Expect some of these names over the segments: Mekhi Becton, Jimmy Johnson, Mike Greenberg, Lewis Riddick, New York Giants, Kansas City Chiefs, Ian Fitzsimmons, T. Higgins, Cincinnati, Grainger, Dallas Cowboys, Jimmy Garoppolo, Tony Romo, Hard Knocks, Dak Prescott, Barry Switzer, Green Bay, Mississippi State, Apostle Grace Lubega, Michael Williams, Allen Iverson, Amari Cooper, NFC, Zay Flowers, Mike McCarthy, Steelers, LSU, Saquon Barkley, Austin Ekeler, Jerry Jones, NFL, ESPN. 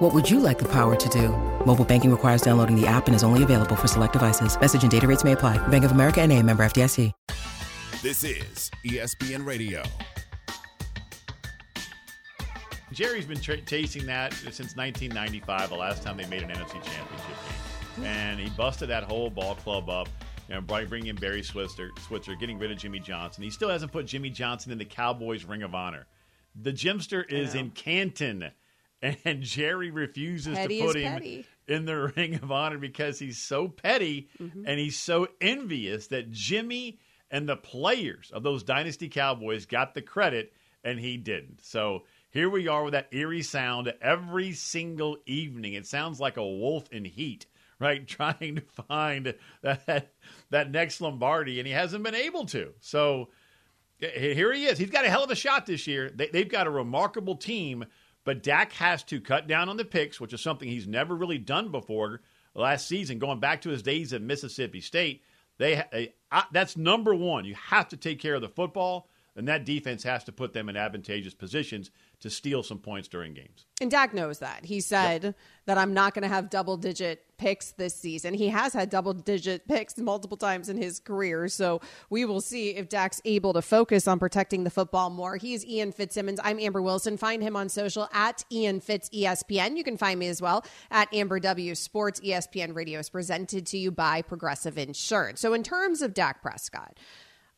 What would you like the power to do? Mobile banking requires downloading the app and is only available for select devices. Message and data rates may apply. Bank of America N.A. member FDIC. This is ESPN Radio. Jerry's been chasing that since 1995, the last time they made an NFC championship game. And he busted that whole ball club up, bringing in Barry Switzer, getting rid of Jimmy Johnson. He still hasn't put Jimmy Johnson in the Cowboys Ring of Honor. The Gymster is in Canton, and Jerry refuses to put him in the Ring of Honor because he's so petty and he's so envious that Jimmy and the players of those Dynasty Cowboys got the credit, and he didn't. So here we are with that eerie sound every single evening. It sounds like a wolf in heat, right? Trying to find that next Lombardi, and he hasn't been able to. So here he is. He's got a hell of a shot this year. They've got a remarkable team, but Dak has to cut down on the picks, which is something he's never really done before. Last season, going back to his days at Mississippi State, that's number one. You have to take care of the football. And that defense has to put them in advantageous positions to steal some points during games. And Dak knows that. He said that I'm not going to have double-digit picks this season. He has had double-digit picks multiple times in his career. So we will see if Dak's able to focus on protecting the football more. He is Ian Fitzsimmons. I'm Amber Wilson. Find him on social at Ian Fitz ESPN. You can find me as well at Amber W Sports. ESPN Radio is presented to you by Progressive Insurance. So in terms of Dak Prescott,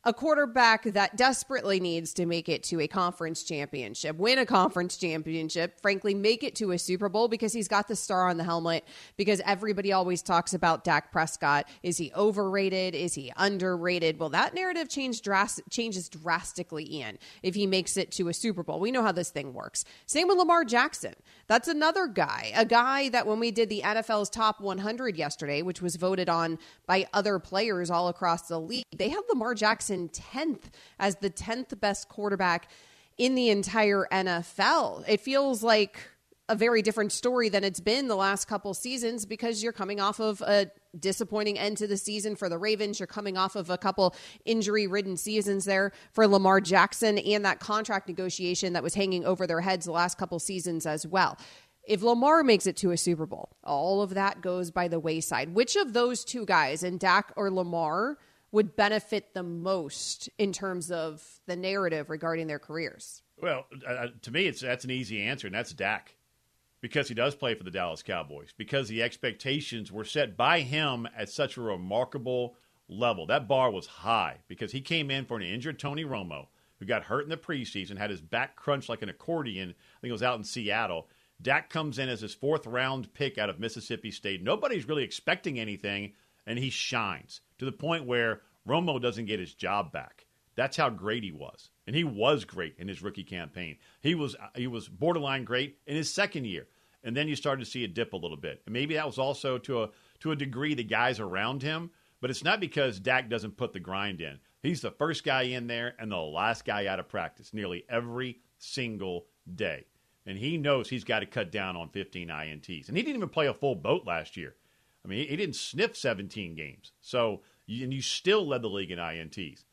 a quarterback that desperately needs to make it to a conference championship, win a conference championship, frankly, make it to a Super Bowl because he's got the star on the helmet, because everybody always talks about Dak Prescott. Is he overrated? Is he underrated? Well, that narrative changes drastically, Ian, if he makes it to a Super Bowl. We know how this thing works. Same with Lamar Jackson. That's another guy, a guy that when we did the NFL's Top 100 yesterday, which was voted on by other players all across the league, they have Lamar Jackson 10th as the 10th best quarterback in the entire NFL. It feels like a very different story than it's been the last couple seasons because you're coming off of a disappointing end to the season for the Ravens. You're coming off of a couple injury-ridden seasons there for Lamar Jackson and that contract negotiation that was hanging over their heads the last couple seasons as well. If Lamar makes it to a Super Bowl, all of that goes by the wayside. Which of those two guys, in Dak or Lamar, would benefit the most in terms of the narrative regarding their careers? Well, to me, that's an easy answer, and that's Dak, because he does play for the Dallas Cowboys, because the expectations were set by him at such a remarkable level. That bar was high because he came in for an injured Tony Romo, who got hurt in the preseason, had his back crunched like an accordion. I think it was out in Seattle. Dak comes in as his fourth-round pick out of Mississippi State. Nobody's really expecting anything, and he shines to the point where Romo doesn't get his job back. That's how great he was. And he was great in his rookie campaign. He was borderline great in his second year. And then you started to see it dip a little bit. And maybe that was also to a degree the guys around him. But it's not because Dak doesn't put the grind in. He's the first guy in there and the last guy out of practice nearly every single day. And he knows he's got to cut down on 15 INTs. And he didn't even play a full boat last year. I mean, he didn't sniff 17 games. So, and you still led the league in INTs.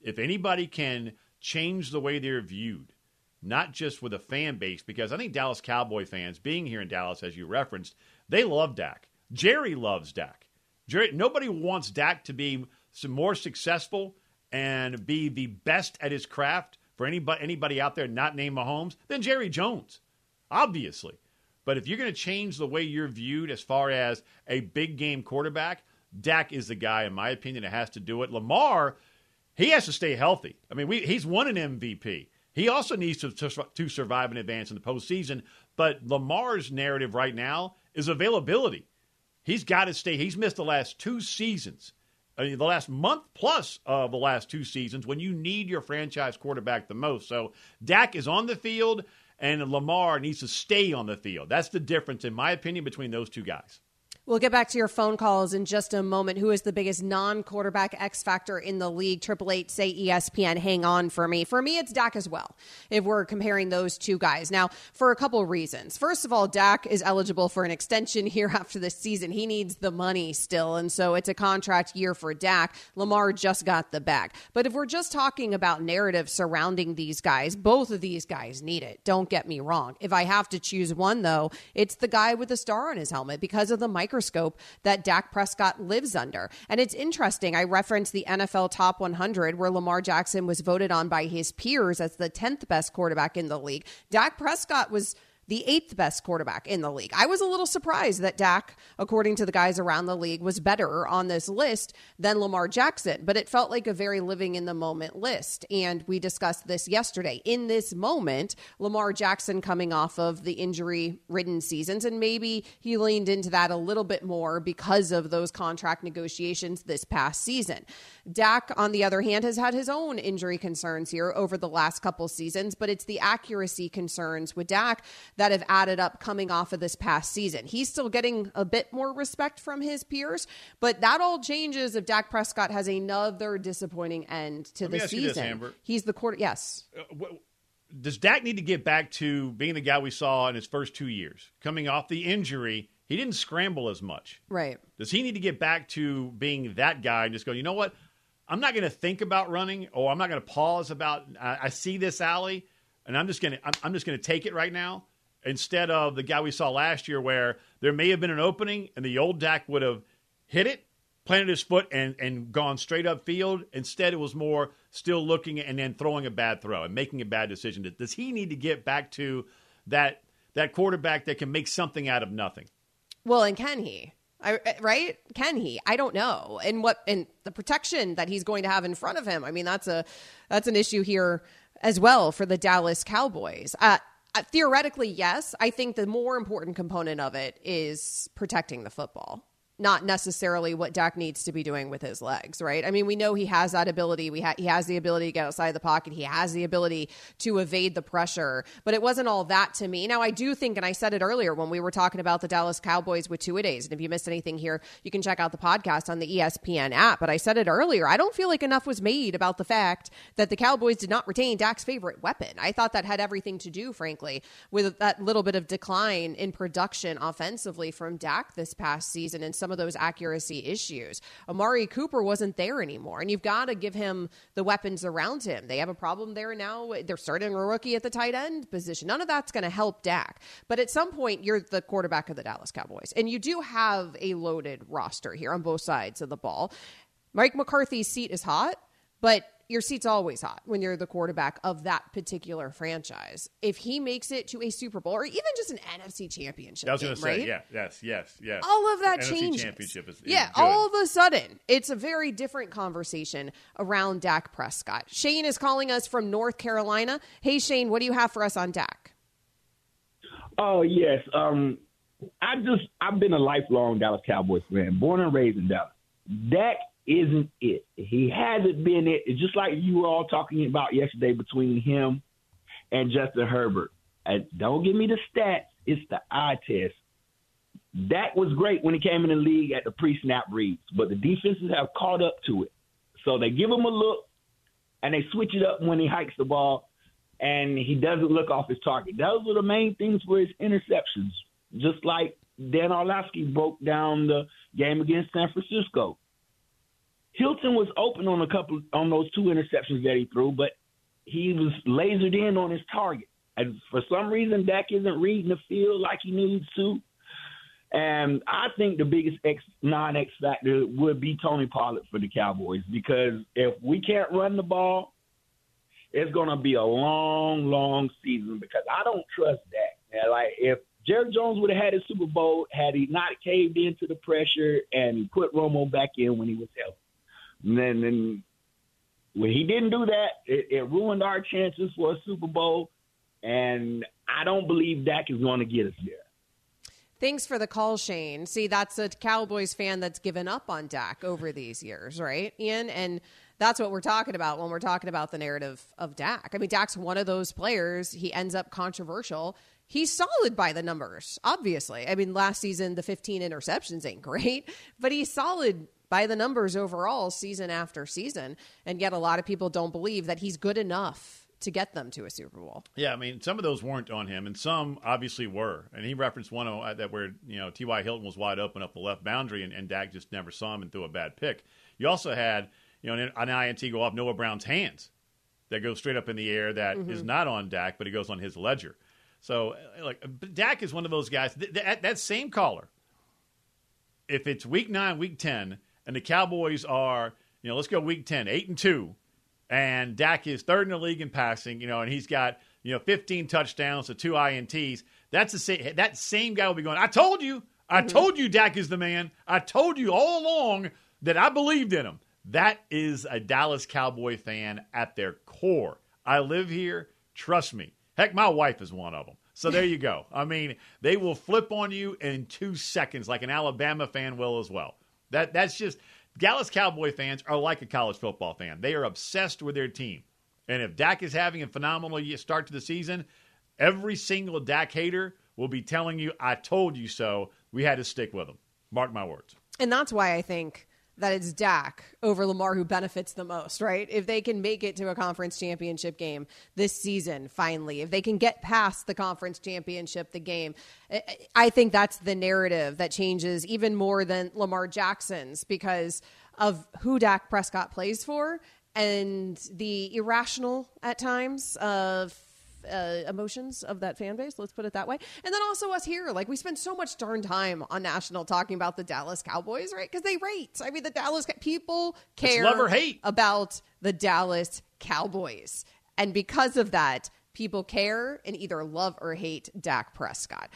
If anybody can change the way they're viewed, not just with a fan base, because I think Dallas Cowboy fans, being here in Dallas, as you referenced, they love Dak. Jerry loves Dak. Nobody wants Dak to be more successful and be the best at his craft for anybody out there not named Mahomes than Jerry Jones, obviously. But if you're going to change the way you're viewed as far as a big-game quarterback, Dak is the guy, in my opinion, that has to do it. Lamar, he has to stay healthy. I mean, he's won an MVP. He also needs to survive and advance in the postseason. But Lamar's narrative right now is availability. He's got to stay. He's missed the last two seasons, the last month plus of the last two seasons, when you need your franchise quarterback the most. So Dak is on the field, and Lamar needs to stay on the field. That's the difference, in my opinion, between those two guys. We'll get back to your phone calls in just a moment. Who is the biggest non-quarterback X factor in the league? 888 say ESPN. Hang on for me. For me, it's Dak as well, if we're comparing those two guys. Now, for a couple reasons. First of all, Dak is eligible for an extension here after this season. He needs the money still, and so it's a contract year for Dak. Lamar just got the bag. But if we're just talking about narrative surrounding these guys, both of these guys need it. Don't get me wrong. If I have to choose one, though, it's the guy with the star on his helmet because of the microscope that Dak Prescott lives under. And it's interesting. I referenced the NFL Top 100, where Lamar Jackson was voted on by his peers as the 10th best quarterback in the league. Dak Prescott was the 8th best quarterback in the league. I was a little surprised that Dak, according to the guys around the league, was better on this list than Lamar Jackson, but it felt like a very living in the moment list. And we discussed this yesterday. In this moment, Lamar Jackson coming off of the injury-ridden seasons, and maybe he leaned into that a little bit more because of those contract negotiations this past season. Dak, on the other hand, has had his own injury concerns here over the last couple seasons, but it's the accuracy concerns with Dak that have added up coming off of this past season. He's still getting a bit more respect from his peers, but that all changes if Dak Prescott has another disappointing end to the season. Let me ask you this, Amber. He's the quarter. Yes. Does Dak need to get back to being the guy we saw in his first 2 years? Coming off the injury, he didn't scramble as much. Right. Does he need to get back to being that guy and just go, you know what? I'm not going to think about running, or I'm not going to pause about, I see this alley and I'm just going to take it right now. Instead of the guy we saw last year where there may have been an opening and the old Dak would have hit it, planted his foot, and gone straight up field. Instead, it was more still looking and then throwing a bad throw and making a bad decision. Does he need to get back to that quarterback that can make something out of nothing? Well, and can he? Right? Can he? I don't know. And the protection that he's going to have in front of him, I mean, that's an issue here as well for the Dallas Cowboys. Theoretically, yes. I think the more important component of it is protecting the football, not necessarily what Dak needs to be doing with his legs, right? I mean, we know he has that ability. He has the ability to get outside the pocket. He has the ability to evade the pressure, but it wasn't all that to me. Now, I do think, and I said it earlier when we were talking about the Dallas Cowboys with two-a-days, and if you missed anything here, you can check out the podcast on the ESPN app, but I said it earlier. I don't feel like enough was made about the fact that the Cowboys did not retain Dak's favorite weapon. I thought that had everything to do, frankly, with that little bit of decline in production offensively from Dak this past season and some of those accuracy issues. Amari Cooper wasn't there anymore, and you've got to give him the weapons around him. They have a problem there now. They're starting a rookie at the tight end position. None of that's going to help Dak. But at some point, you're the quarterback of the Dallas Cowboys, and you do have a loaded roster here on both sides of the ball. Mike McCarthy's seat is hot, but your seat's always hot when you're the quarterback of that particular franchise. If he makes it to a Super Bowl or even just an NFC championship, I was going to say, right? Yes. All of that changes. NFC championship is good. All of a sudden, it's a very different conversation around Dak Prescott. Shane is calling us from North Carolina. Hey, Shane, what do you have for us on Dak? Oh, yes. I've been a lifelong Dallas Cowboys fan, born and raised in Dallas. Dak isn't it. He hasn't been it. It's just like you were all talking about yesterday between him and Justin Herbert. And don't give me the stats. It's the eye test. That was great when he came in the league at the pre-snap reads, but the defenses have caught up to it. So they give him a look, and they switch it up when he hikes the ball, and he doesn't look off his target. Those are the main things for his interceptions, just like Dan Orlovsky broke down the game against San Francisco. Hilton was open on those two interceptions that he threw, but he was lasered in on his target. And for some reason, Dak isn't reading the field like he needs to. And I think the biggest non-X factor would be Tony Pollard for the Cowboys, because if we can't run the ball, it's going to be a long, long season, because I don't trust Dak. And like, if Jerry Jones would have had his Super Bowl had he not caved into the pressure and put Romo back in when he was healthy. And then when he didn't do that, it ruined our chances for a Super Bowl, and I don't believe Dak is going to get us there. Thanks for the call, Shane. See, that's a Cowboys fan that's given up on Dak over these years, right, Ian? And that's what we're talking about when we're talking about the narrative of Dak. I mean, Dak's one of those players. He ends up controversial. He's solid by the numbers, obviously. I mean, last season, the 15 interceptions ain't great, but he's solid by the numbers overall, season after season. And yet a lot of people don't believe that he's good enough to get them to a Super Bowl. Yeah, I mean, some of those weren't on him, and some obviously were. And he referenced one that where, you know, T.Y. Hilton was wide open up the left boundary, and Dak just never saw him and threw a bad pick. You also had, you know, an INT go off Noah Brown's hands that goes straight up in the air that is not on Dak, but it goes on his ledger. So, like, Dak is one of those guys. That same caller, if it's week 9, week 10, and the Cowboys are, you know, let's go week 10, 8-2, and Dak is third in the league in passing, you know, and he's got, you know, 15 touchdowns to 2 INTs. That's the same. That same guy will be going, I told you Dak is the man. I told you all along that I believed in him. That is a Dallas Cowboy fan at their core. I live here. Trust me. Heck, my wife is one of them. So there you go. I mean, they will flip on you in 2 seconds, like an Alabama fan will as well. That's just Dallas Cowboy fans are like a college football fan. They are obsessed with their team. And if Dak is having a phenomenal start to the season, every single Dak hater will be telling you, I told you so. We had to stick with him. Mark my words. And that's why I think that it's Dak over Lamar who benefits the most, right? If they can make it to a conference championship game this season, finally, if they can get past the conference championship, the game, I think that's the narrative that changes even more than Lamar Jackson's because of who Dak Prescott plays for and the irrational, at times, of emotions of that fan base, let's put it that way. And then also us here, like, we spend so much darn time on national talking about the Dallas Cowboys, right? Because they rate. I mean, the Dallas people care love or hate about the Dallas Cowboys, and because of that, people care and either love or hate Dak Prescott.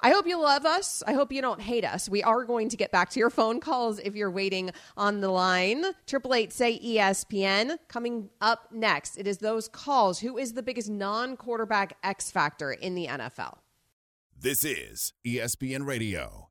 I hope you love us. I hope you don't hate us. We are going to get back to your phone calls if you're waiting on the line. 888-SAY-ESPN. Coming up next, it is those calls. Who is the biggest non-quarterback X factor in the NFL? This is ESPN Radio.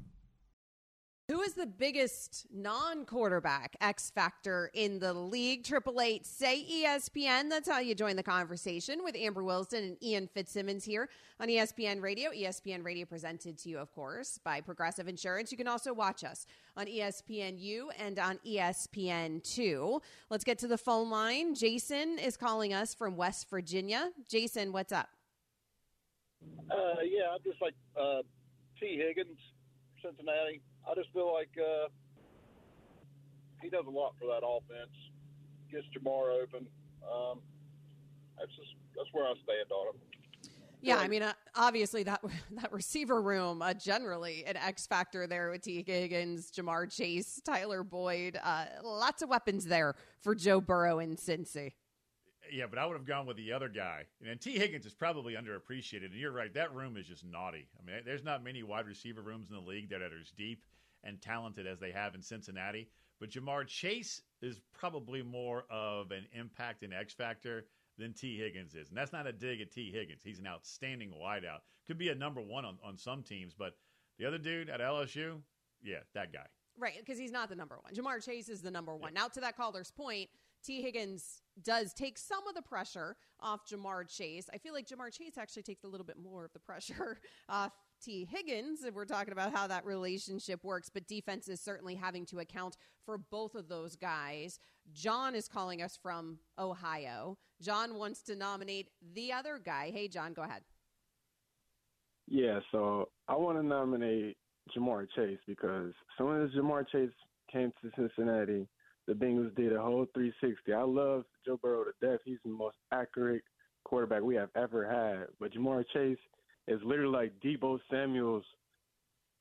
Who is the biggest non-quarterback X factor in the league? 888-SAY-ESPN. That's how you join the conversation with Amber Wilson and Ian Fitzsimmons here on ESPN Radio. ESPN Radio presented to you, of course, by Progressive Insurance. You can also watch us on ESPNU and on ESPN2. Let's get to the phone line. Jason is calling us from West Virginia. Jason, what's up? Yeah, I'm just like T. Higgins, Cincinnati. I just feel like he does a lot for that offense. Gets Ja'Marr open. That's where I stand on him. Yeah, I mean, obviously that receiver room, generally an X factor there with T. Higgins, Ja'Marr Chase, Tyler Boyd. Lots of weapons there for Joe Burrow and Cincy. Yeah, but I would have gone with the other guy. And T. Higgins is probably underappreciated. And you're right, that room is just naughty. I mean, there's not many wide receiver rooms in the league that are as deep and talented as they have in Cincinnati. But Ja'Marr Chase is probably more of an impact and X factor than T. Higgins is. And that's not a dig at T. Higgins. He's an outstanding wideout. Could be a number one on some teams. But the other dude at LSU, yeah, that guy. Right, because he's not the number one. Ja'Marr Chase is the number one. Yeah. Now, to that caller's point, T. Higgins does take some of the pressure off Ja'Marr Chase. I feel like Ja'Marr Chase actually takes a little bit more of the pressure off T. Higgins, if we're talking about how that relationship works, but defense is certainly having to account for both of those guys. John is calling us from Ohio. John wants to nominate the other guy. Hey, John, go ahead. Yeah, so I want to nominate Ja'Marr Chase, because as soon as Ja'Marr Chase came to Cincinnati, the Bengals did a whole 360. I love Joe Burrow to death. He's the most accurate quarterback we have ever had. But Ja'Marr Chase is literally like Deebo Samuels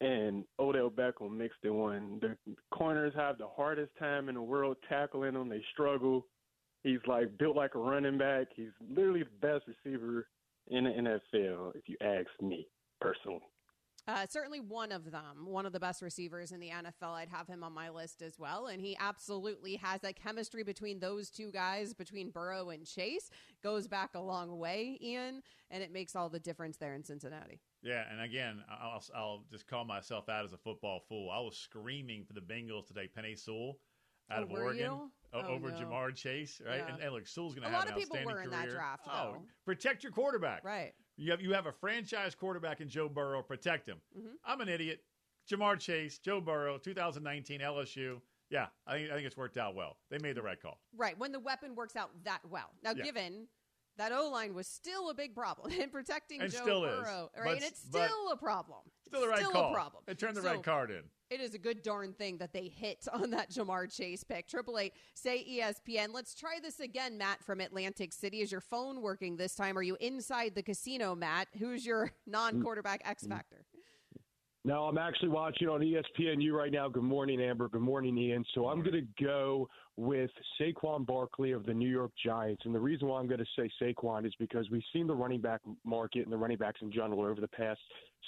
and Odell Beckham mixed in one. The corners have the hardest time in the world tackling him. They struggle. He's like built like a running back. He's literally the best receiver in the NFL, if you ask me personally. Certainly one of them, one of the best receivers in the NFL. I'd have him on my list as well. And he absolutely has that chemistry between those two guys, between Burrow and Chase, goes back a long way, Ian, and it makes all the difference there in Cincinnati. Yeah, and again, I'll just call myself out as a football fool. I was screaming for the Bengals to take Penei Sewell out of Oregon over Ja'Marr Chase, right? Yeah. And look, Sewell's going to have an outstanding career. A lot of people were in that draft, though. Oh, protect your quarterback. Right. You have a franchise quarterback in Joe Burrow. Protect him. Mm-hmm. I'm an idiot. Ja'Marr Chase, Joe Burrow, 2019 LSU. Yeah, I think it's worked out well. They made the right call. Right, when the weapon works out that well. Now, given that O-line was still a big problem in protecting and Joe Burrow. Right? And it's still a problem. Still the right call. A problem. It turned the red card in. It is a good darn thing that they hit on that Ja'Marr Chase pick. 888 say ESPN. Let's try this again, Matt from Atlantic City. Is your phone working this time? Are you inside the casino, Matt? Who's your non-quarterback X factor? No, I'm actually watching on ESPNU right now. Good morning, Amber. Good morning, Ian. So I'm going to go with Saquon Barkley of the New York Giants. And the reason why I'm going to say Saquon is because we've seen the running back market and the running backs in general over the past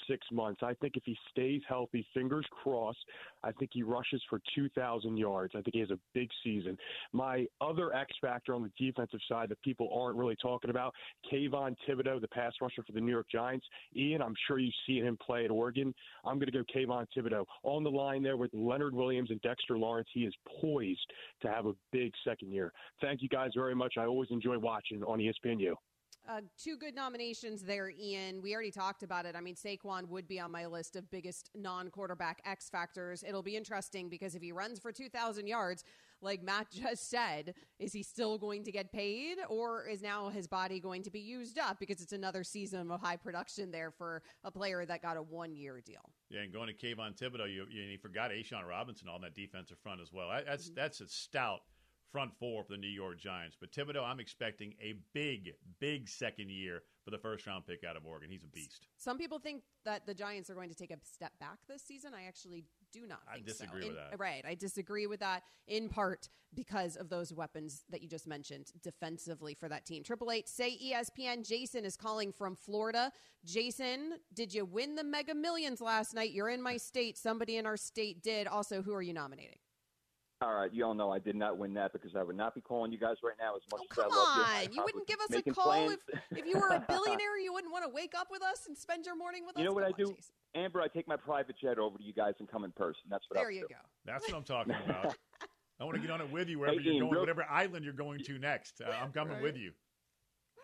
6 months. I think if he stays healthy, fingers crossed, I think he rushes for 2,000 yards. I think he has a big season. My other X factor on the defensive side that people aren't really talking about, Kayvon Thibodeaux, the pass rusher for the New York Giants. Ian, I'm sure you've seen him play at Oregon. I'm going to go Kayvon Thibodeaux. On the line there with Leonard Williams and Dexter Lawrence, he is poised to have a big second year. Thank you guys very much. I always enjoy watching on ESPNU. Two good nominations there, Ian. We already talked about it. I mean, Saquon would be on my list of biggest non-quarterback X factors. It'll be interesting because if he runs for 2,000 yards, like Matt just said, is he still going to get paid, or is now his body going to be used up because it's another season of high production there for a player that got a one-year deal? Yeah, and going to Kayvon Thibodeaux, you forgot A'shaun Robinson on that defensive front as well. That's a stout front four for the New York Giants. But Thibodeaux, I'm expecting a big, big second year for the first-round pick out of Oregon. He's a beast. Some people think that the Giants are going to take a step back this season. I actually do not think so. I disagree with that. Right. I disagree with that in part because of those weapons that you just mentioned defensively for that team. 888 say ESPN. Jason is calling from Florida. Jason, did you win the Mega Millions last night? You're in my state. Somebody in our state did. Also, who are you nominating? All right, you all know I did not win that because I would not be calling you guys right now as much as I love you. You wouldn't give us a call if you were a billionaire. You wouldn't want to wake up with us and spend your morning with us. You know what I do? Amber, I take my private jet over to you guys and come in person. That's what I do. There you go. That's what I'm talking about. I want to get on it with you wherever you're going, whatever island you're going to next. I'm coming with you.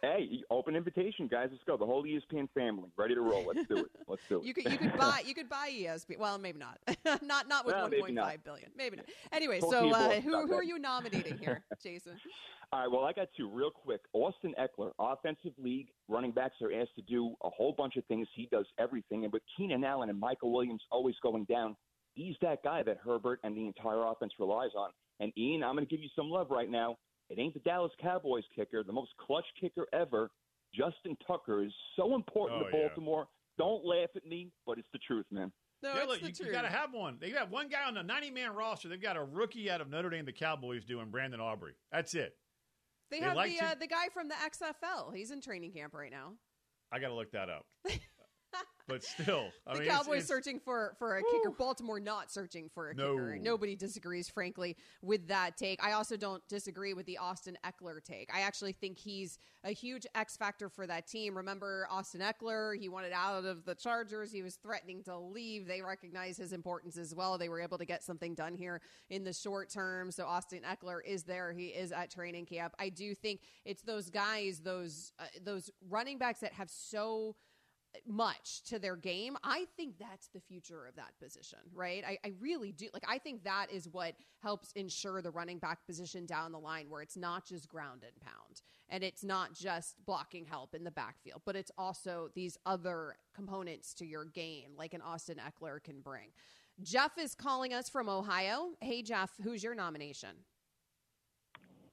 Hey, open invitation, guys. Let's go. The whole ESPN family, ready to roll. Let's do it. Let's do it. You could buy ESPN. Well, maybe not. not with $1.5 billion. Maybe not. Anyway, so who are you nominating here, Jason? All right. Well, I got two real quick. Austin Ekeler, offensive league. Running backs are asked to do a whole bunch of things. He does everything. And with Keenan Allen and Michael Williams always going down, he's that guy that Herbert and the entire offense relies on. And Ian, I'm going to give you some love right now. It ain't the Dallas Cowboys kicker, the most clutch kicker ever. Justin Tucker is so important to Baltimore. Yeah. Don't laugh at me, but it's the truth, man. No, yeah, look, you got to have one. They got one guy on the 90-man roster. They've got a rookie out of Notre Dame, the Cowboys do, and Brandon Aubrey. That's it. They have like the guy from the XFL. He's in training camp right now. I got to look that up. But still, I mean, Cowboys searching for a kicker. Baltimore not searching for a kicker. Nobody disagrees, frankly, with that take. I also don't disagree with the Austin Ekeler take. I actually think he's a huge X factor for that team. Remember Austin Ekeler? He wanted out of the Chargers. He was threatening to leave. They recognize his importance as well. They were able to get something done here in the short term. So Austin Ekeler is there. He is at training camp. I do think it's those guys, those running backs that have so much to their game. I think that's the future of that position, right? I really do. Like, I think that is what helps ensure the running back position down the line, where it's not just ground and pound, and it's not just blocking help in the backfield, but it's also these other components to your game, like an Austin Ekeler can bring. Jeff is calling us from Ohio. Hey, Jeff, who's your nomination?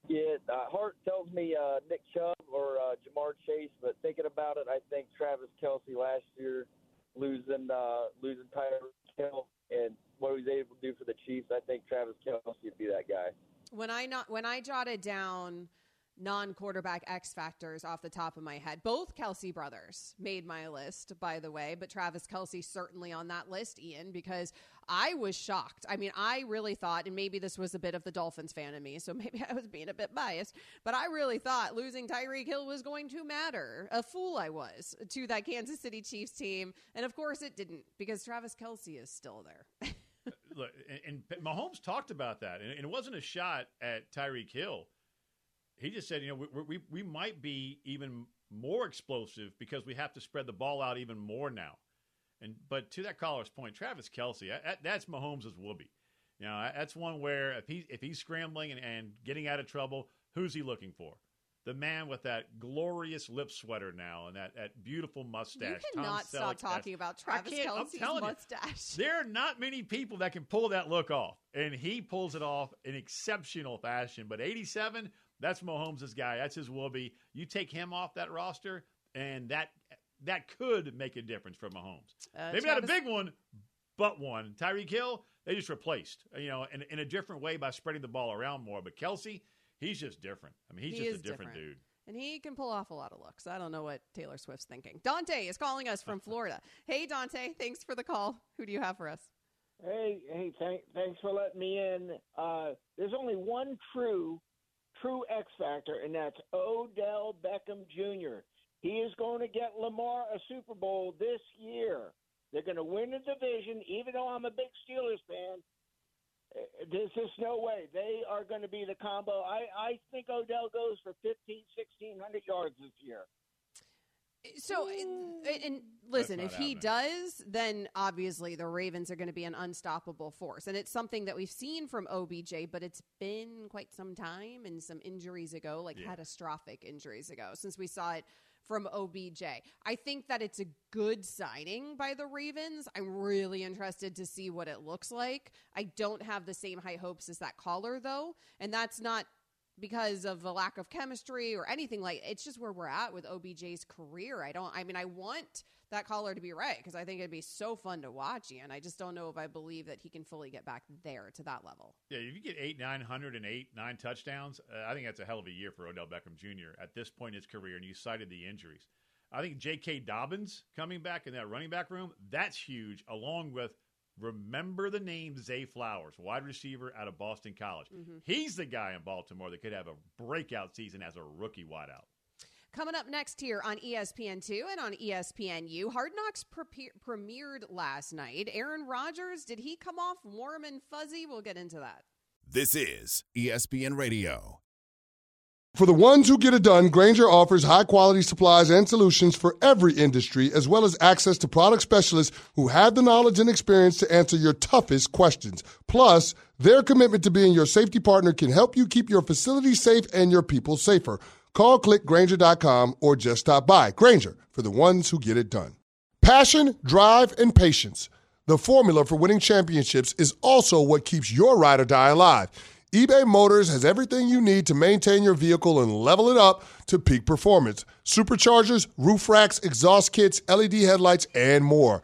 Yeah, heart tells me Nick Chubb or Ja'Marr Chase, but thinking about it, I think Travis Kelce last year losing Tyreek Hill and what he was able to do for the Chiefs, I think Travis Kelce would be that guy. When I jotted down non-quarterback X factors off the top of my head, both Kelce brothers made my list, by the way, but Travis Kelce certainly on that list, Ian, because I was shocked. I mean, I really thought, and maybe this was a bit of the Dolphins fan in me, so maybe I was being a bit biased, but I really thought losing Tyreek Hill was going to matter. A fool I was to that Kansas City Chiefs team, and of course it didn't, because Travis Kelce is still there. Look, and Mahomes talked about that, and it wasn't a shot at Tyreek Hill. He just said, you know, we might be even more explosive because we have to spread the ball out even more now. But to that caller's point, Travis Kelce, that's Mahomes' whoopee. You know, that's one where if he's scrambling and getting out of trouble, who's he looking for? The man with that glorious lip sweater now and that beautiful mustache. You cannot stop talking about Travis Kelce's mustache. There are not many people that can pull that look off, and he pulls it off in exceptional fashion. But 87, that's Mahomes' guy. That's his whoopee. You take him off that roster, and that could make a difference for Mahomes. Maybe not a big one, but one. Tyreek Hill, they just replaced, you know, in a different way by spreading the ball around more. But Kelce, he's just different. I mean, he's just a different dude. And he can pull off a lot of looks. I don't know what Taylor Swift's thinking. Dante is calling us from Florida. Hey, Dante, thanks for the call. Who do you have for us? Hey, thanks for letting me in. There's only one true X factor, and that's Odell Beckham Jr. He is going to get Lamar a Super Bowl this year. They're going to win the division, even though I'm a big Steelers fan. There's just no way. They are going to be the combo. I think Odell goes for 1,600 yards this year. So, and listen, if he does, then obviously the Ravens are going to be an unstoppable force. And it's something that we've seen from OBJ, but it's been quite some time and some injuries ago, catastrophic injuries ago, since we saw it from OBJ. I think that it's a good signing by the Ravens. I'm really interested to see what it looks like. I don't have the same high hopes as that caller, though, and that's not because of a lack of chemistry or anything like it. It's just where we're at with OBJ's career. I want that caller to be right, because I think it'd be so fun to watch, Ian. I just don't know if I believe that he can fully get back there to that level. Yeah, if you get 9 touchdowns, I think that's a hell of a year for Odell Beckham Jr. at this point in his career, and you cited the injuries. I think J.K. Dobbins coming back in that running back room, that's huge, along with remember the name Zay Flowers, wide receiver out of Boston College. Mm-hmm. He's the guy in Baltimore that could have a breakout season as a rookie wideout. Coming up next here on ESPN2 and on ESPNU, Hard Knocks premiered last night. Aaron Rodgers, did he come off warm and fuzzy? We'll get into that. This is ESPN Radio. For the ones who get it done, Grainger offers high-quality supplies and solutions for every industry, as well as access to product specialists who have the knowledge and experience to answer your toughest questions. Plus, their commitment to being your safety partner can help you keep your facility safe and your people safer. Call, click Grainger.com, or just stop by. Grainger, for the ones who get it done. Passion, drive, and patience. The formula for winning championships is also what keeps your ride or die alive. eBay Motors has everything you need to maintain your vehicle and level it up to peak performance. Superchargers, roof racks, exhaust kits, LED headlights, and more.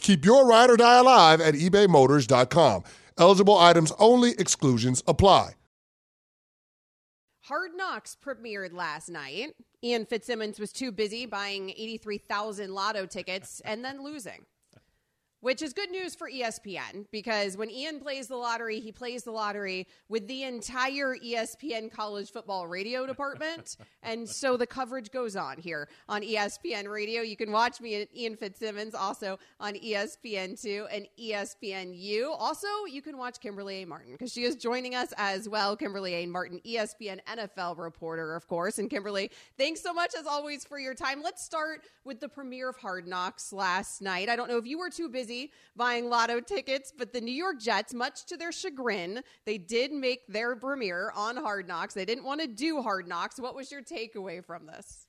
Keep your ride or die alive at ebaymotors.com. Eligible items only. Exclusions apply. Hard Knocks premiered last night. Ian Fitzsimmons was too busy buying 83,000 lotto tickets and then losing. which is good news for ESPN, because when Ian plays the lottery, he plays the lottery with the entire ESPN college football radio department. And so the coverage goes on here on ESPN Radio. You can watch me and Ian Fitzsimmons also on ESPN2 and ESPNU. Also, you can watch Kimberly A. Martin, because she is joining us as well. Kimberly A. Martin, ESPN NFL reporter, of course. And Kimberly, thanks so much as always for your time. Let's start with the premiere of Hard Knocks last night. I don't know if you were too busy buying lotto tickets, but the New York Jets, much to their chagrin, they did make their premiere on Hard Knocks. They didn't want to do Hard Knocks. What was your takeaway from this?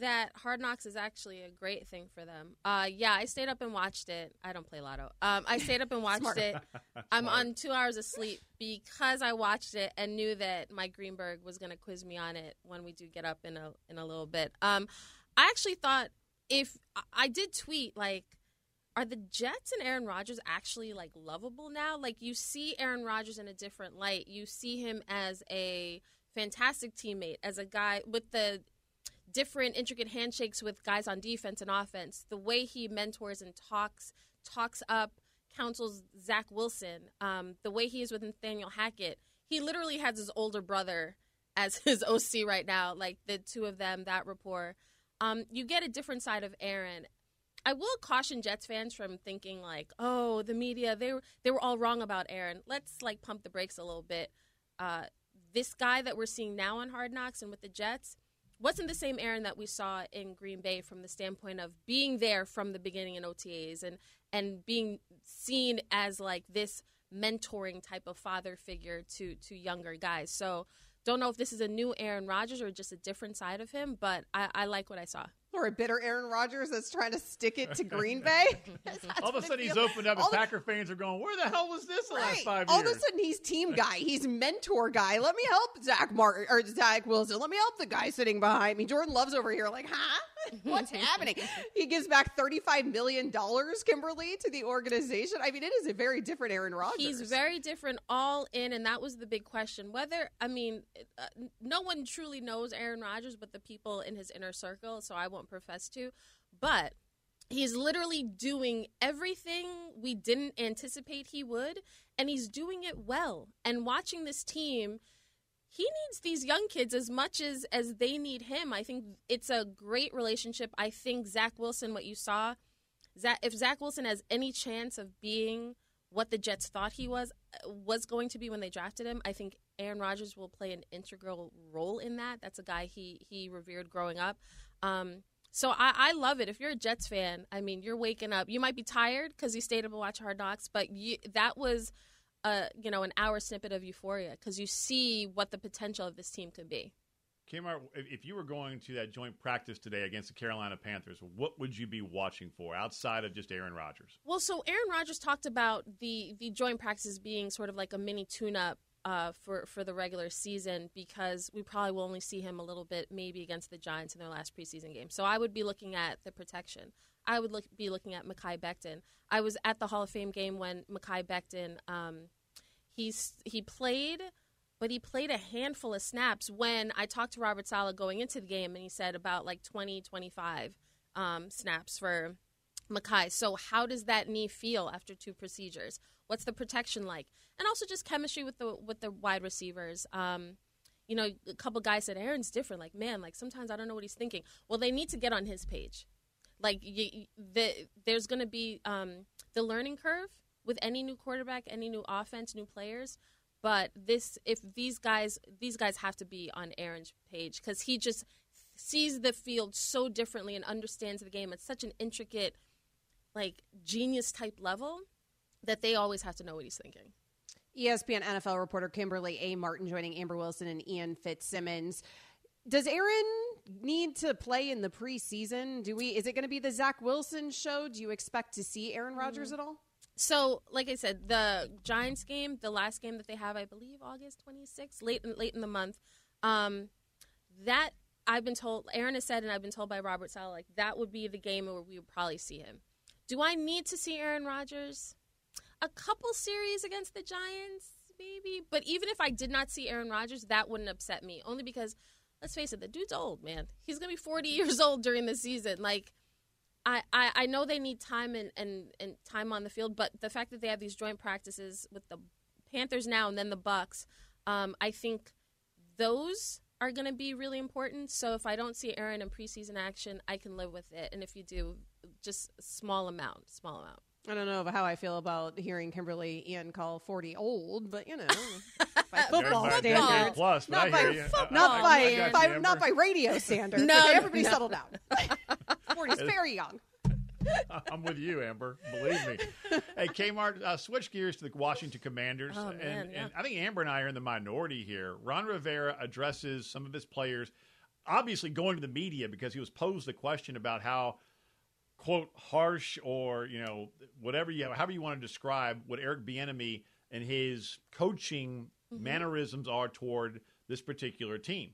That Hard Knocks is actually a great thing for them. Yeah, I stayed up and watched it. I don't play lotto. I stayed up and watched it. I'm on 2 hours of sleep because I watched it and knew that Mike Greenberg was going to quiz me on it when we do get up in a little bit. I actually thought, if I did tweet, like, are the Jets and Aaron Rodgers actually, like, lovable now? Like, you see Aaron Rodgers in a different light. You see him as a fantastic teammate, as a guy with the different intricate handshakes with guys on defense and offense, the way he mentors and talks up, counsels Zach Wilson, the way he is with Nathaniel Hackett. He literally has his older brother as his OC right now, like the two of them, that rapport. You get a different side of Aaron. I will caution Jets fans from thinking like, oh, the media, they were all wrong about Aaron. Let's, like, pump the brakes a little bit. This guy that we're seeing now on Hard Knocks and with the Jets wasn't the same Aaron that we saw in Green Bay from the standpoint of being there from the beginning in OTAs and being seen as, like, this mentoring type of father figure to younger guys. So don't know if this is a new Aaron Rodgers or just a different side of him, but I like what I saw. Or a bitter Aaron Rodgers that's trying to stick it to Green Bay. All of a sudden he's opened up and Packer fans are going, where the hell was this the last 5 years? All of a sudden he's team guy. He's mentor guy. Let me help Zach Wilson. Let me help the guy sitting behind me. Jordan Love's over here like, huh? What's happening? He gives back $35 million, Kimberly, to the organization. I mean, it is a very different Aaron Rodgers. He's very different all in, and that was the big question. No one truly knows Aaron Rodgers but the people in his inner circle, so I won't profess to. But he's literally doing everything we didn't anticipate he would, and he's doing it well. And watching this team, he needs these young kids as much as they need him. I think it's a great relationship. I think Zach Wilson, what you saw, if Zach Wilson has any chance of being what the Jets thought he was going to be when they drafted him, I think Aaron Rodgers will play an integral role in that. That's a guy he revered growing up. So I love it. If you're a Jets fan, I mean, you're waking up. You might be tired because you stayed up and watched Hard Knocks, but that was – an hour snippet of euphoria because you see what the potential of this team could be. Kmart, if you were going to that joint practice today against the Carolina Panthers, what would you be watching for outside of just Aaron Rodgers? Well, so Aaron Rodgers talked about the joint practices being sort of like a mini tune-up for the regular season because we probably will only see him a little bit maybe against the Giants in their last preseason game. So I would be looking at the protection. I would be looking at Mekhi Becton. I was at the Hall of Fame game when Mekhi Becton, he played, but he played a handful of snaps. When I talked to Robert Saleh going into the game, and he said about like 20, 25 snaps for Mekhi. So how does that knee feel after two procedures? What's the protection like? And also just chemistry with the wide receivers. A couple guys said, Aaron's different. Like, man, like sometimes I don't know what he's thinking. Well, they need to get on his page. Like, there's going to be the learning curve with any new quarterback, any new offense, new players. But these guys have to be on Aaron's page because he just sees the field so differently and understands the game at such an intricate, like, genius-type level that they always have to know what he's thinking. ESPN NFL reporter Kimberly A. Martin joining Amber Wilson and Ian Fitzsimmons. Does Aaron need to play in the preseason? Is it going to be the Zach Wilson show? Do you expect to see Aaron Rodgers at all? So, like I said, the Giants game, the last game that they have, I believe, August 26th, late in the month. That I've been told, Aaron has said, and I've been told by Robert Saleh, like that would be the game where we would probably see him. Do I need to see Aaron Rodgers? A couple series against the Giants, maybe. But even if I did not see Aaron Rodgers, that wouldn't upset me, only because, let's face it, the dude's old, man. He's going to be 40 years old during the season. Like, I know they need time and time on the field, but the fact that they have these joint practices with the Panthers now and then the Bucks, I think those are going to be really important. So if I don't see Aaron in preseason action, I can live with it. And if you do, just small amount. I don't know how I feel about hearing Kimberly Ian call 40 old, but, you know, by football standards. Plus, not by radio standards. No, okay, everybody settle down. 40 is very young. I'm with you, Amber. Believe me. Hey, Kmart, switch gears to the Washington Commanders. Oh, man, and I think Amber and I are in the minority here. Ron Rivera addresses some of his players, obviously going to the media because he was posed the question about how, quote, harsh or, you know, whatever you have, however you want to describe what Eric Bieniemy and his coaching mannerisms are toward this particular team.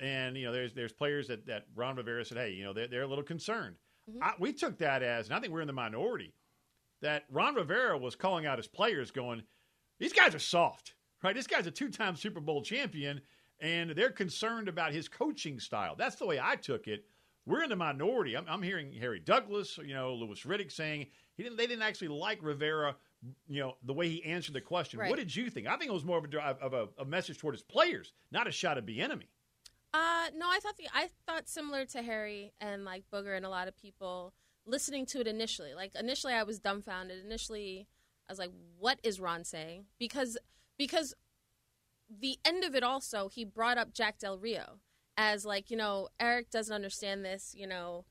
And, you know, there's players that Ron Rivera said, hey, you know, they're a little concerned. We took that as, and I think we're in the minority, that Ron Rivera was calling out his players going, these guys are soft, right? This guy's a two-time Super Bowl champion, and they're concerned about his coaching style. That's the way I took it. We're in the minority. I'm hearing Harry Douglas, you know, Lewis Riddick saying they didn't actually like Rivera, you know, the way he answered the question. Right. What did you think? I think it was more of a message toward his players, not a shot at Bieniemy. No, I thought similar to Harry and like Booger and a lot of people listening to it initially. Like initially, I was dumbfounded. Initially, I was like, "What is Ron saying?" Because the end of it also, he brought up Jack Del Rio. As like, you know, Eric doesn't understand this, you know,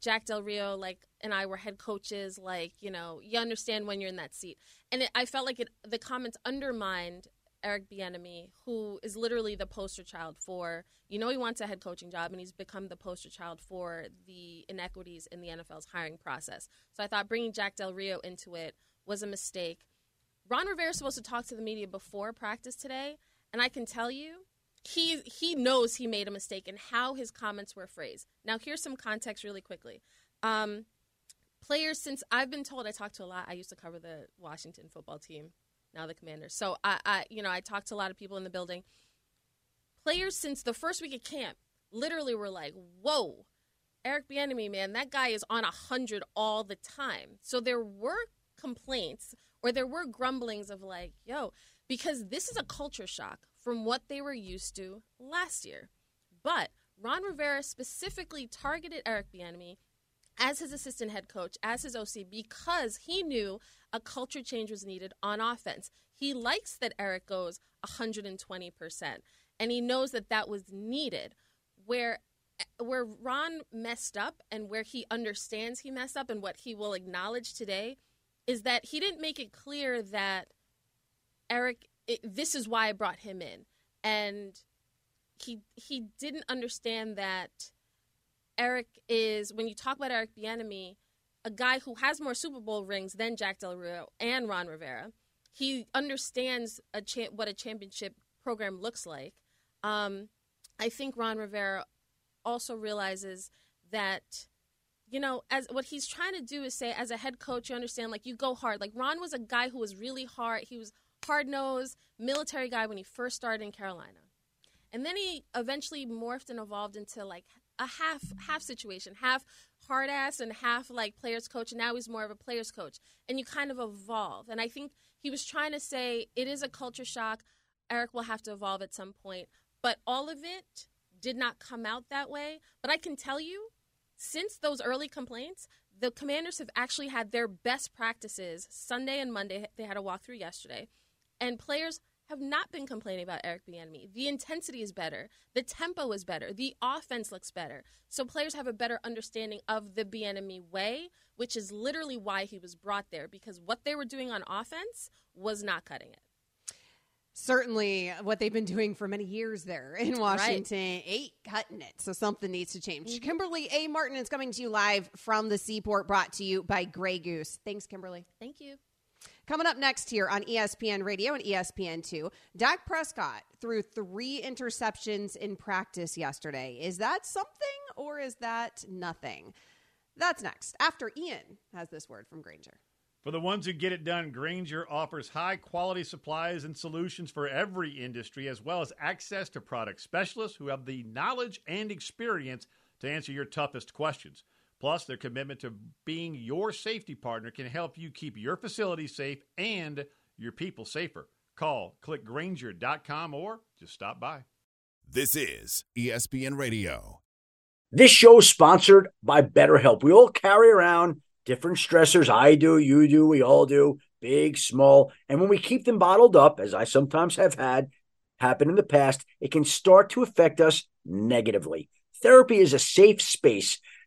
Jack Del Rio, like, and I were head coaches, like, you know, you understand when you're in that seat. And I felt like the comments undermined Eric Bieniemy, who is literally the poster child for, you know, he wants a head coaching job and he's become the poster child for the inequities in the NFL's hiring process. So I thought bringing Jack Del Rio into it was a mistake. Ron Rivera's supposed to talk to the media before practice today, and I can tell you, He knows he made a mistake in how his comments were phrased. Now, here's some context really quickly. Players, since I've been told, I talked to a lot. I used to cover the Washington football team, now the Commanders. So, I talked to a lot of people in the building. Players, since the first week of camp, literally were like, whoa, Eric Bieniemy, man, that guy is on 100 all the time. So there were complaints or there were grumblings of like, yo, because this is a culture shock from what they were used to last year. But Ron Rivera specifically targeted Eric Bieniemy as his assistant head coach, as his OC, because he knew a culture change was needed on offense. He likes that Eric goes 120%, and he knows that that was needed. Where Ron messed up and where he understands he messed up and what he will acknowledge today is that he didn't make it clear that Eric this is why I brought him in. And he didn't understand that Eric is, when you talk about Eric Bieniemy, a guy who has more Super Bowl rings than Jack Del Rio and Ron Rivera, he understands what a championship program looks like. I think Ron Rivera also realizes that, you know, as what he's trying to do is say, as a head coach, you understand, like, you go hard. Like, Ron was a guy who was really hard. He was hard-nosed military guy when he first started in Carolina. And then he eventually morphed and evolved into, like, a half situation, half hard-ass and half, like, players coach. And now he's more of a players coach. And you kind of evolve. And I think he was trying to say it is a culture shock. Eric will have to evolve at some point. But all of it did not come out that way. But I can tell you, since those early complaints, the Commanders have actually had their best practices Sunday and Monday. They had a walkthrough yesterday. And players have not been complaining about Eric Bieniemy. The intensity is better. The tempo is better. The offense looks better. So players have a better understanding of the Bieniemy way, which is literally why he was brought there, because what they were doing on offense was not cutting it. Certainly what they've been doing for many years there in Washington ain't cutting it. So something needs to change. Kimberly A. Martin is coming to you live from the Seaport, brought to you by Grey Goose. Thanks, Kimberly. Thank you. Coming up next here on ESPN Radio and ESPN2, Dak Prescott threw 3 interceptions in practice yesterday. Is that something or is that nothing? That's next, after Ian has this word from Grainger. For the ones who get it done, Grainger offers high-quality supplies and solutions for every industry, as well as access to product specialists who have the knowledge and experience to answer your toughest questions. Plus, their commitment to being your safety partner can help you keep your facility safe and your people safer. Call, click Grainger.com, or just stop by. This is ESPN Radio. This show is sponsored by BetterHelp. We all carry around different stressors. I do, you do, we all do, big, small. And when we keep them bottled up, as I sometimes have had happen in the past, it can start to affect us negatively. Therapy is a safe space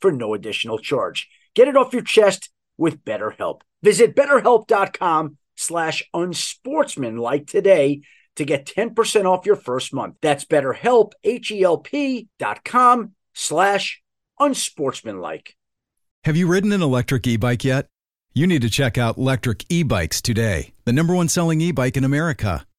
for no additional charge. Get it off your chest with BetterHelp. Visit BetterHelp.com/unsportsmanlike today to get 10% off your first month. That's BetterHelp, BetterHelp.com/unsportsmanlike. Have you ridden an electric e-bike yet? You need to check out Lectric e-bikes today, the number one selling e-bike in America.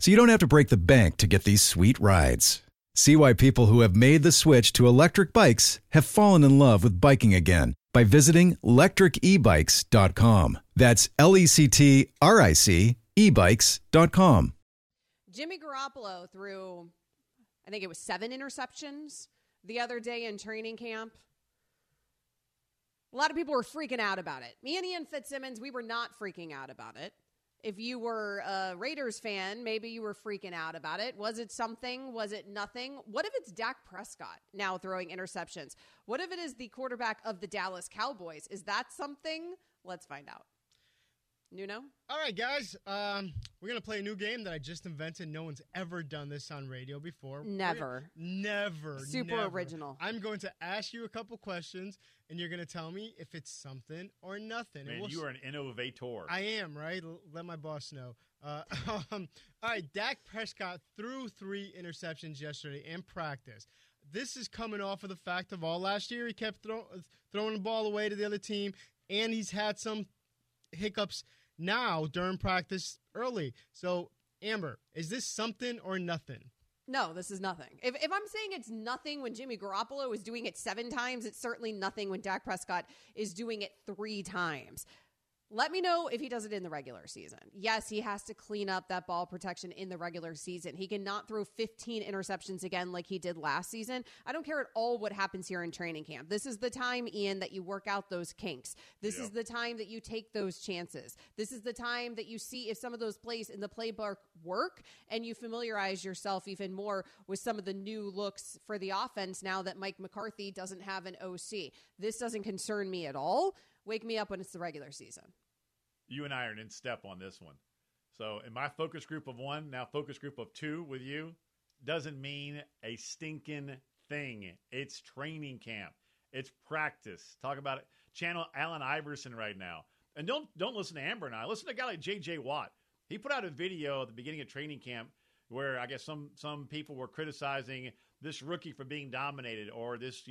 so you don't have to break the bank to get these sweet rides. See why people who have made the switch to electric bikes have fallen in love with biking again by visiting lectricebikes.com. That's LECTRIC ebikes.com. Jimmy Garoppolo threw, I think it was 7 interceptions the other day in training camp. A lot of people were freaking out about it. Me and Ian Fitzsimmons, we were not freaking out about it. If you were a Raiders fan, maybe you were freaking out about it. Was it something? Was it nothing? What if it's Dak Prescott now throwing interceptions? What if it is the quarterback of the Dallas Cowboys? Is that something? Let's find out. Nuno? All right, guys. We're going to play a new game that I just invented. No one's ever done this on radio before. Never. Super original. I'm going to ask you a couple questions, and you're going to tell me if it's something or nothing. Man, you are an innovator. I am, right? Let my boss know. All right, Dak Prescott threw 3 interceptions yesterday in practice. This is coming off of the fact of all last year he kept throwing the ball away to the other team, and he's had some hiccups now during practice early. So, Amber, is this something or nothing? No, this is nothing. If I'm saying it's nothing when Jimmy Garoppolo is doing it 7 times, it's certainly nothing when Dak Prescott is doing it 3 times. Let me know if he does it in the regular season. Yes, he has to clean up that ball protection in the regular season. He cannot throw 15 interceptions again like he did last season. I don't care at all what happens here in training camp. This is the time, Ian, that you work out those kinks. This is the time that you take those chances. This is the time that you see if some of those plays in the playbook work, and you familiarize yourself even more with some of the new looks for the offense now that Mike McCarthy doesn't have an OC. This doesn't concern me at all. Wake me up when it's the regular season. You and I are in step on this one. So in my focus group of 1, now focus group of 2 with you, doesn't mean a stinking thing. It's training camp. It's practice. Talk about it. Channel Allen Iverson right now. And don't listen to Amber and I. Listen to a guy like J.J. Watt. He put out a video at the beginning of training camp where I guess some people were criticizing this rookie for being dominated or this,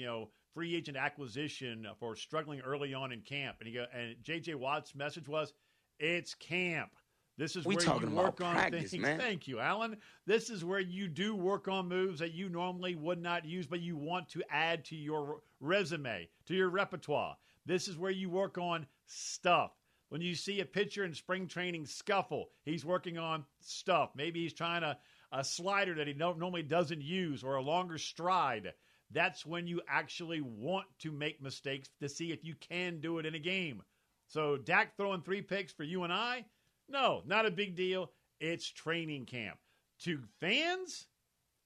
free agent acquisition for struggling early on in camp. And J.J. Watt's message was, it's camp. This is where you work on practice, things. Man. Thank you, Alan. This is where you do work on moves that you normally would not use, but you want to add to your resume, to your repertoire. This is where you work on stuff. When you see a pitcher in spring training scuffle, he's working on stuff. Maybe he's trying a slider that he normally doesn't use or a longer stride. That's when you actually want to make mistakes to see if you can do it in a game. So Dak throwing 3 picks for you and I? No, not a big deal. It's training camp. To fans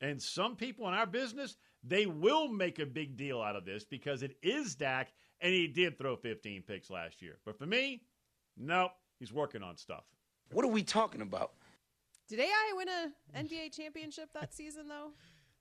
and some people in our business, They will make a big deal out of this because it is Dak, and he did throw 15 picks last year. But for me, nope, he's working on stuff. What are we talking about? Did AI win a NBA championship that season, though?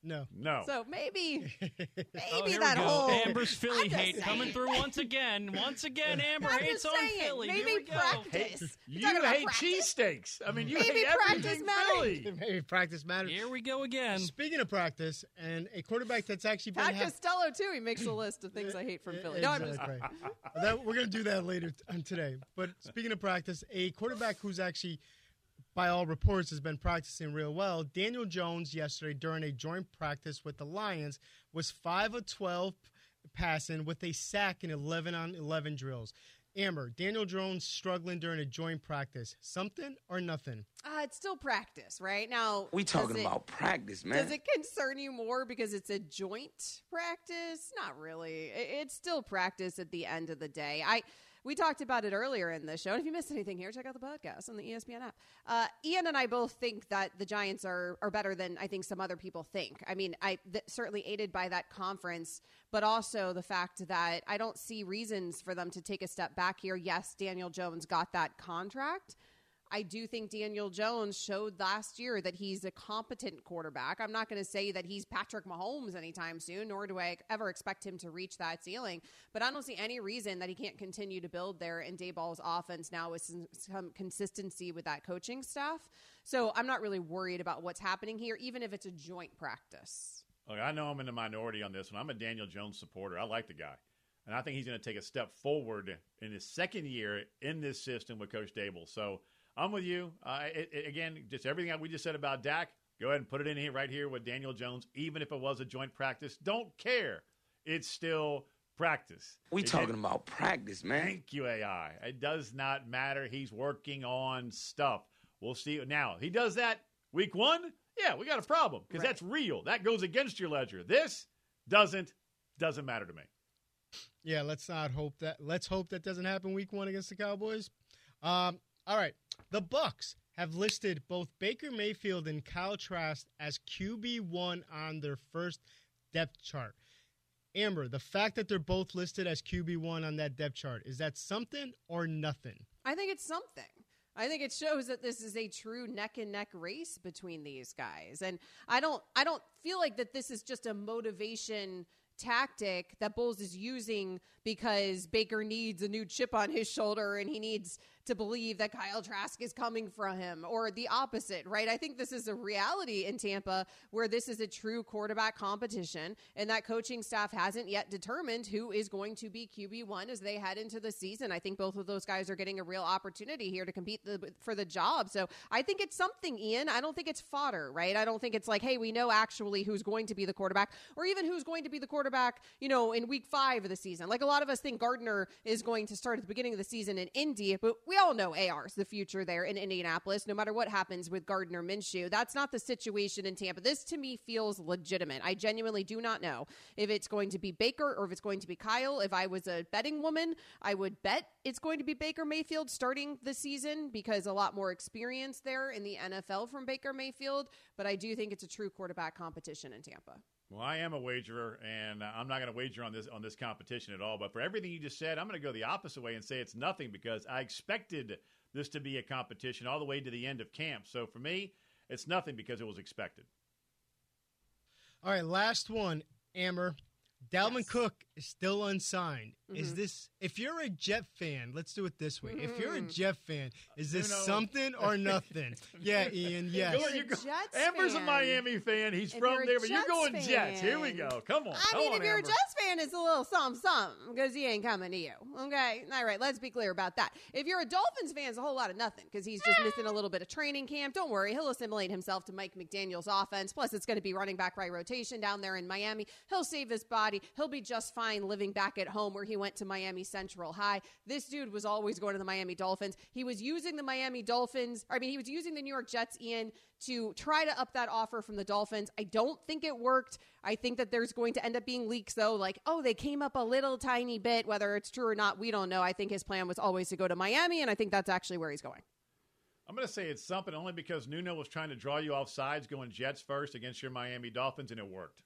No. So maybe that whole Amber's Philly hate coming through once again. Amber hates on Philly. Maybe practice. You hate cheesesteaks. I mean, you hate everything Philly. Maybe practice matters. Here we go again. Speaking of practice, and a quarterback that's actually been Costello too. He makes a list of things I hate from Philly. No, exactly. I'm just we're gonna do that later on today. But speaking of practice, a quarterback who's actually, by all reports, has been practicing real well. Daniel Jones yesterday during a joint practice with the Lions was 5 of 12 passing with a sack in 11-on-11 drills. Amber, Daniel Jones struggling during a joint practice. Something or nothing? It's still practice, right? Now, we talking about practice, man. Does it concern you more because it's a joint practice? Not really. It's still practice at the end of the day. We talked about it earlier in the show, and if you missed anything here, check out the podcast on the ESPN app. Ian and I both think that the Giants are better than I think some other people think. I mean, certainly aided by that conference, but also the fact that I don't see reasons for them to take a step back here. Yes, Daniel Jones got that contract. I do think Daniel Jones showed last year that he's a competent quarterback. I'm not going to say that he's Patrick Mahomes anytime soon, nor do I ever expect him to reach that ceiling. But I don't see any reason that he can't continue to build there in Dayball's offense now with some consistency with that coaching staff. So I'm not really worried about what's happening here, even if it's a joint practice. Look, I know I'm in the minority on this one. I'm a Daniel Jones supporter. I like the guy. And I think he's going to take a step forward in his second year in this system with Coach Dable. So I'm with you. Again, just everything that we just said about Dak, go ahead and put it in here right here with Daniel Jones, even if it was a joint practice. Don't care. It's still practice. About practice, man. Thank you, AI. It does not matter. He's working on stuff. We'll see. Now, he does that week one? Yeah, we got a problem because that's real. That goes against your ledger. This doesn't matter to me. Yeah, let's hope that doesn't happen week one against the Cowboys. All right. The Bucs have listed both Baker Mayfield and Kyle Trask as QB1 on their first depth chart. Amber, the fact that they're both listed as QB1 on that depth chart, is that something or nothing? I think it's something. I think it shows that this is a true neck and neck race between these guys. And I don't feel like that this is just a motivation tactic that Bowles is using because Baker needs a new chip on his shoulder and he needs to believe that Kyle Trask is coming from him, or the opposite, right? I think this is a reality in Tampa where this is a true quarterback competition and that coaching staff hasn't yet determined who is going to be QB1 as they head into the season. I think both of those guys are getting a real opportunity here to compete for the job. So I think it's something, Ian. I don't think it's fodder, right? I don't think it's like, hey, we know actually who's going to be the quarterback or even who's going to be the quarterback, in week 5 of the season. Like a lot of us think Gardner is going to start at the beginning of the season in Indy, but we all know AR's the future there in Indianapolis, no matter what happens with Gardner Minshew. That's not the situation in Tampa. This, to me, feels legitimate. I genuinely do not know if it's going to be Baker or if it's going to be Kyle. If I was a betting woman, I would bet it's going to be Baker Mayfield starting the season because a lot more experience there in the NFL from Baker Mayfield. But I do think it's a true quarterback competition in Tampa. Well, I am a wagerer, and I'm not going to wager on this competition at all. But for everything you just said, I'm going to go the opposite way and say it's nothing because I expected this to be a competition all the way to the end of camp. So for me, it's nothing because it was expected. All right, last one, Amber. Dalvin Cook is still unsigned. Mm-hmm. If you're a Jet fan, let's do it this way. Mm-hmm. If you're a Jet fan, is this something or nothing? Yeah, Ian, yes. Amber's a Miami fan. He's from there, but you're going Jets. Here we go. Come on. I mean, if you're a Jets fan, it's a little something because he ain't coming to you. Okay? All right, let's be clear about that. If you're a Dolphins fan, it's a whole lot of nothing because he's just missing a little bit of training camp. Don't worry. He'll assimilate himself to Mike McDaniel's offense. Plus, it's going to be running back by rotation down there in Miami. He'll save his body. He'll be just fine living back at home where he went to Miami Central High. This dude was always going to the Miami Dolphins. He was using he was using the New York Jets, Ian, to try to up that offer from the Dolphins. I don't think it worked. I think that there's going to end up being leaks, though, like, oh, they came up a little tiny bit. Whether it's true or not, we don't know. I think his plan was always to go to Miami, and I think that's actually where he's going. I'm going to say it's something only because Nuno was trying to draw you off sides going Jets first against your Miami Dolphins, and it worked.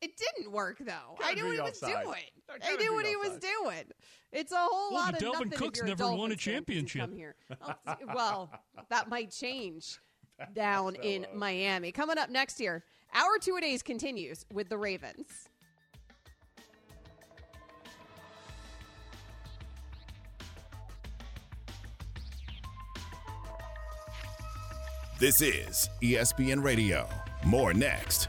It didn't work, though. I knew what he was doing. I knew what he was doing. It's a whole lot of nothing. Delvin Cook's never won a championship. Come here. Well, that might change down in Miami. Coming up next year, our two-a-days continues with the Ravens. This is ESPN Radio. More next.